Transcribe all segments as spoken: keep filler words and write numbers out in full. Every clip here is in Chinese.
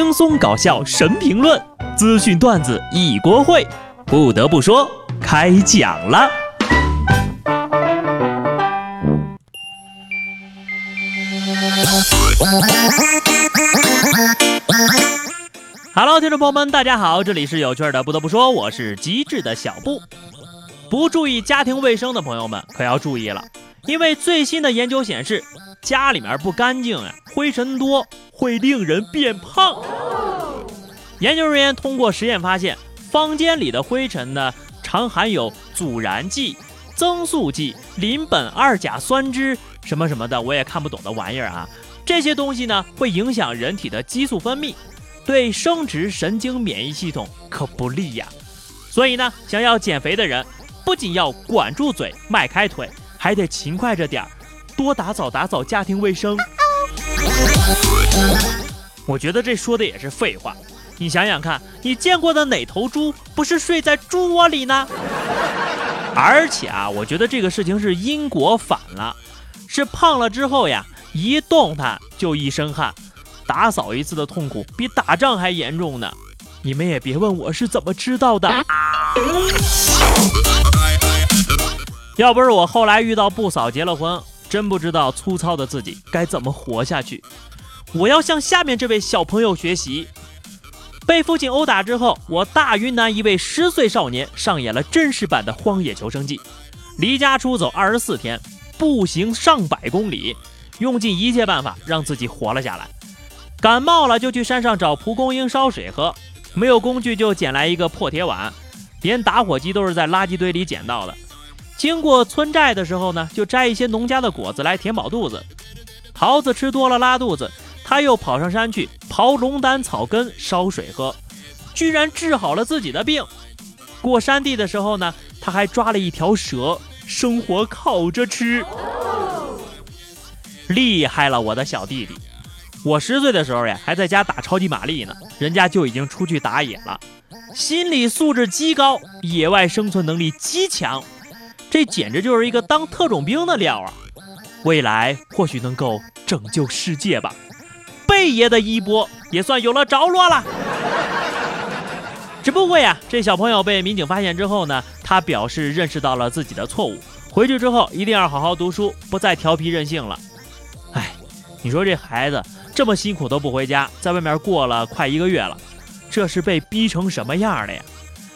轻松搞笑神评论，资讯段子一锅烩。不得不说，开讲了。Hello， 听众朋友们，大家好，这里是有趣的。不得不说，我是机智的小布。不注意家庭卫生的朋友们可要注意了，因为最新的研究显示，家里面不干净啊，灰尘多会令人变胖。研究人员通过实验发现，房间里的灰尘呢，常含有阻燃剂、增塑剂、邻苯二甲酸酯什么什么的，我也看不懂的玩意儿啊。这些东西呢，会影响人体的激素分泌，对生殖神经免疫系统可不利呀。所以呢，想要减肥的人，不仅要管住嘴、迈开腿，还得勤快着点儿，多打扫打扫家庭卫生。我觉得这说的也是废话，你想想看，你见过的哪头猪不是睡在猪窝里呢？而且啊，我觉得这个事情是因果反了，是胖了之后呀，一动弹就一身汗，打扫一次的痛苦比打仗还严重呢。你们也别问我是怎么知道的，要不是我后来遇到不嫂结了婚，真不知道粗糙的自己该怎么活下去。我要向下面这位小朋友学习。被父亲殴打之后，我大云南一位十岁少年上演了真实版的荒野求生记，离家出走二十四天，步行上百公里，用尽一切办法让自己活了下来。感冒了就去山上找蒲公英烧水喝，没有工具就捡来一个破铁碗，连打火机都是在垃圾堆里捡到的。经过村寨的时候呢，就摘一些农家的果子来填饱肚子。桃子吃多了拉肚子，他又跑上山去刨龙胆草根烧水喝，居然治好了自己的病。过山地的时候呢，他还抓了一条蛇，生活靠着吃。厉害了我的小弟弟！我十岁的时候呀，还在家打超级玛丽呢，人家就已经出去打野了。心理素质极高，野外生存能力极强。这简直就是一个当特种兵的料啊！未来或许能够拯救世界吧，贝爷的衣钵也算有了着落了。只不过呀，这小朋友被民警发现之后呢，他表示认识到了自己的错误，回去之后一定要好好读书，不再调皮任性了。哎，你说这孩子这么辛苦都不回家，在外面过了快一个月了，这是被逼成什么样的呀？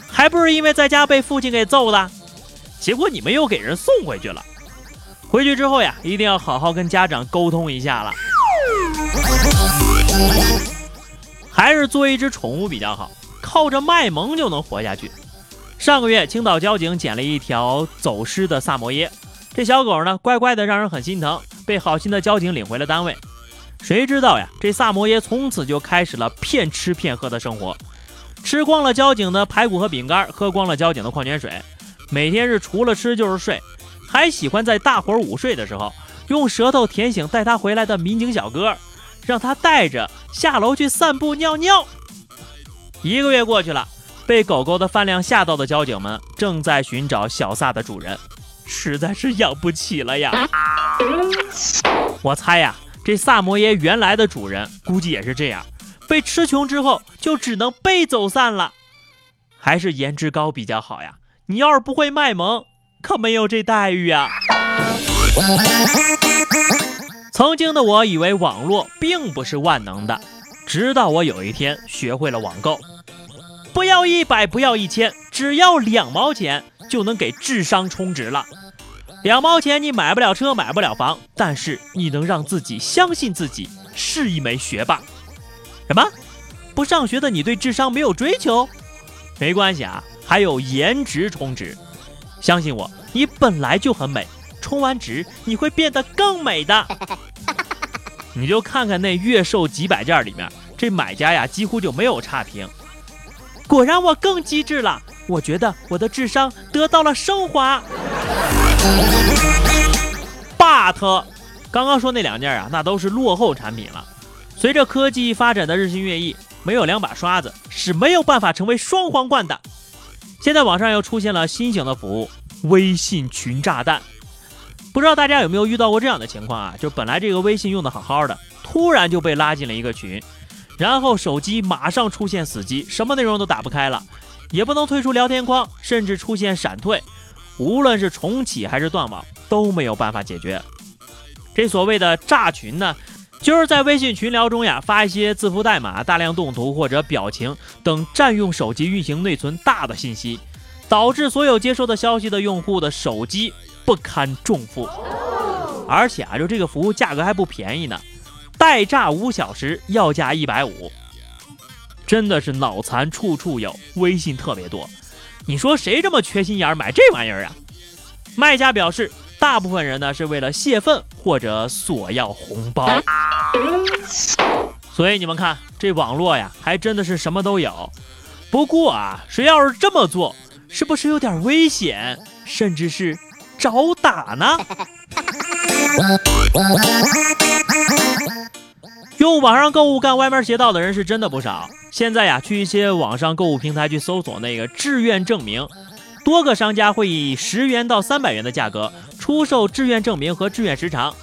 还不是因为在家被父亲给揍的，结果你们又给人送回去了。回去之后呀，一定要好好跟家长沟通一下了。还是做一只宠物比较好，靠着卖萌就能活下去。上个月青岛交警捡了一条走失的萨摩耶，这小狗呢乖乖的，让人很心疼，被好心的交警领回了单位。谁知道呀，这萨摩耶从此就开始了骗吃骗喝的生活，吃光了交警的排骨和饼干，喝光了交警的矿泉水，每天是除了吃就是睡，还喜欢在大伙儿午睡的时候用舌头舔醒带他回来的民警小哥，让他带着下楼去散步尿尿。一个月过去了，被狗狗的饭量吓到的交警们正在寻找小萨的主人，实在是养不起了呀。我猜呀，这萨摩耶原来的主人估计也是这样，被吃穷之后就只能被走散了。还是颜值高比较好呀，你要是不会卖萌，可没有这待遇啊。曾经的我以为网络并不是万能的，直到我有一天学会了网购，不要一百，不要一千，只要两毛钱就能给智商充值了。两毛钱你买不了车，买不了房，但是你能让自己相信自己是一枚学霸。什么？不上学的你对智商没有追求？没关系啊，还有颜值充值，相信我，你本来就很美，充完值你会变得更美的。你就看看那月售几百件里面，这买家呀几乎就没有差评。果然我更机智了，我觉得我的智商得到了升华。 but 刚刚说那两件啊，那都是落后产品了。随着科技发展的日新月异，没有两把刷子是没有办法成为双皇冠的。现在网上又出现了新型的服务，微信群炸弹。不知道大家有没有遇到过这样的情况啊，就本来这个微信用的好好的，突然就被拉进了一个群，然后手机马上出现死机，什么内容都打不开了，也不能退出聊天框，甚至出现闪退，无论是重启还是断网都没有办法解决。这所谓的炸群呢，就是在微信群聊中呀，发一些字符代码、大量动图或者表情等占用手机运行内存大的信息，导致所有接收的消息的用户的手机不堪重负。而且啊，就这个服务价格还不便宜呢，代炸五小时要价一百五，真的是脑残处处有，微信特别多。你说谁这么缺心眼买这玩意儿啊？卖家表示，大部分人呢是为了泄愤或者索要红包。所以你们看，这网络呀，还真的是什么都有。不过啊，谁要是这么做，是不是有点危险，甚至是找打呢？用网上购物干歪门邪道的人是真的不少。现在呀，去一些网上购物平台去搜索那个志愿证明，多个商家会以十元到三百元的价格出售志愿证明和志愿时长。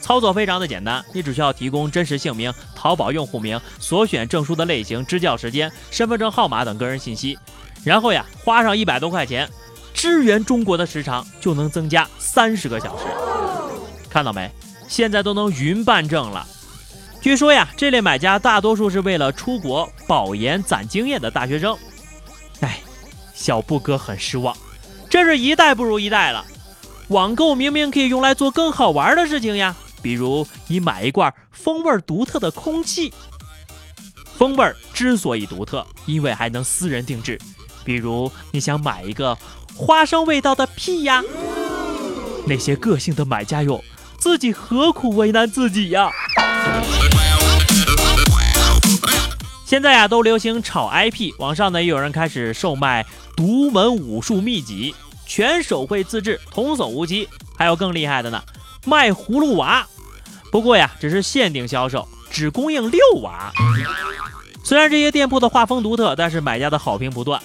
操作非常的简单，你只需要提供真实姓名、淘宝用户名、所选证书的类型、支教时间、身份证号码等个人信息，然后呀，花上一百多块钱，支援中国的时长就能增加三十个小时。看到没？现在都能云办证了。据说呀，这类买家大多数是为了出国保研攒经验的大学生。哎，小布哥很失望，这是一代不如一代了。网购明明可以用来做更好玩的事情呀，比如你买一罐风味独特的空气。风味之所以独特，因为还能私人定制，比如你想买一个花生味道的屁呀。那些个性的买家哟，自己何苦为难自己呀？现在啊，都流行炒 I P， 网上呢也有人开始售卖独门武术秘籍，全手绘自制，童叟无欺。还有更厉害的呢，卖葫芦娃。不过呀，只是限定销售，只供应六娃。虽然这些店铺的画风独特，但是买家的好评不断。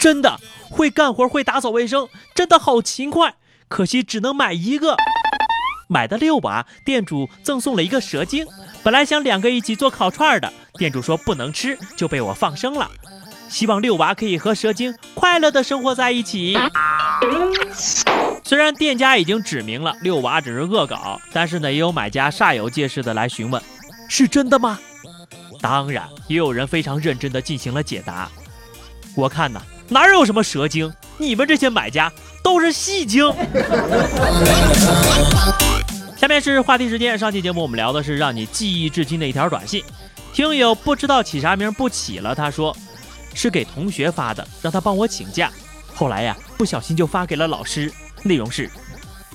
真的会干活，会打扫卫生，真的好勤快。可惜只能买一个。买的六把，店主赠送了一个蛇精，本来想两个一起做烤串的，店主说不能吃，就被我放生了。希望六娃可以和蛇精快乐的生活在一起。虽然店家已经指明了六娃只是恶搞，但是呢，也有买家煞有介事的来询问，是真的吗？当然，也有人非常认真的进行了解答。我看呢，哪有什么蛇精，你们这些买家都是戏精。下面是话题时间，上期节目我们聊的是让你记忆至今的一条短信。听友不知道起啥名不起了，他说是给同学发的，让他帮我请假，后来呀不小心就发给了老师，内容是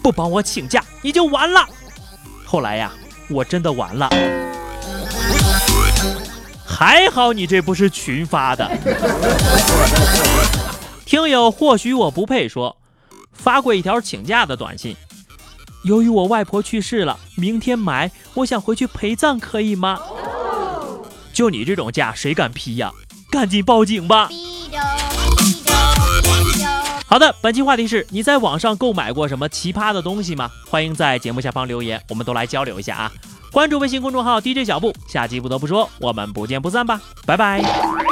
不帮我请假你就完了。后来呀我真的完了，还好你这不是群发的。听友或许我不配说发过一条请假的短信，由于我外婆去世了，明天埋，我想回去陪葬可以吗？就你这种假谁敢批呀、啊、赶紧报警吧。好的，本期话题是你在网上购买过什么奇葩的东西吗？欢迎在节目下方留言，我们都来交流一下啊。关注微信公众号 D J 小布，下期不得不说我们不见不散吧，拜拜。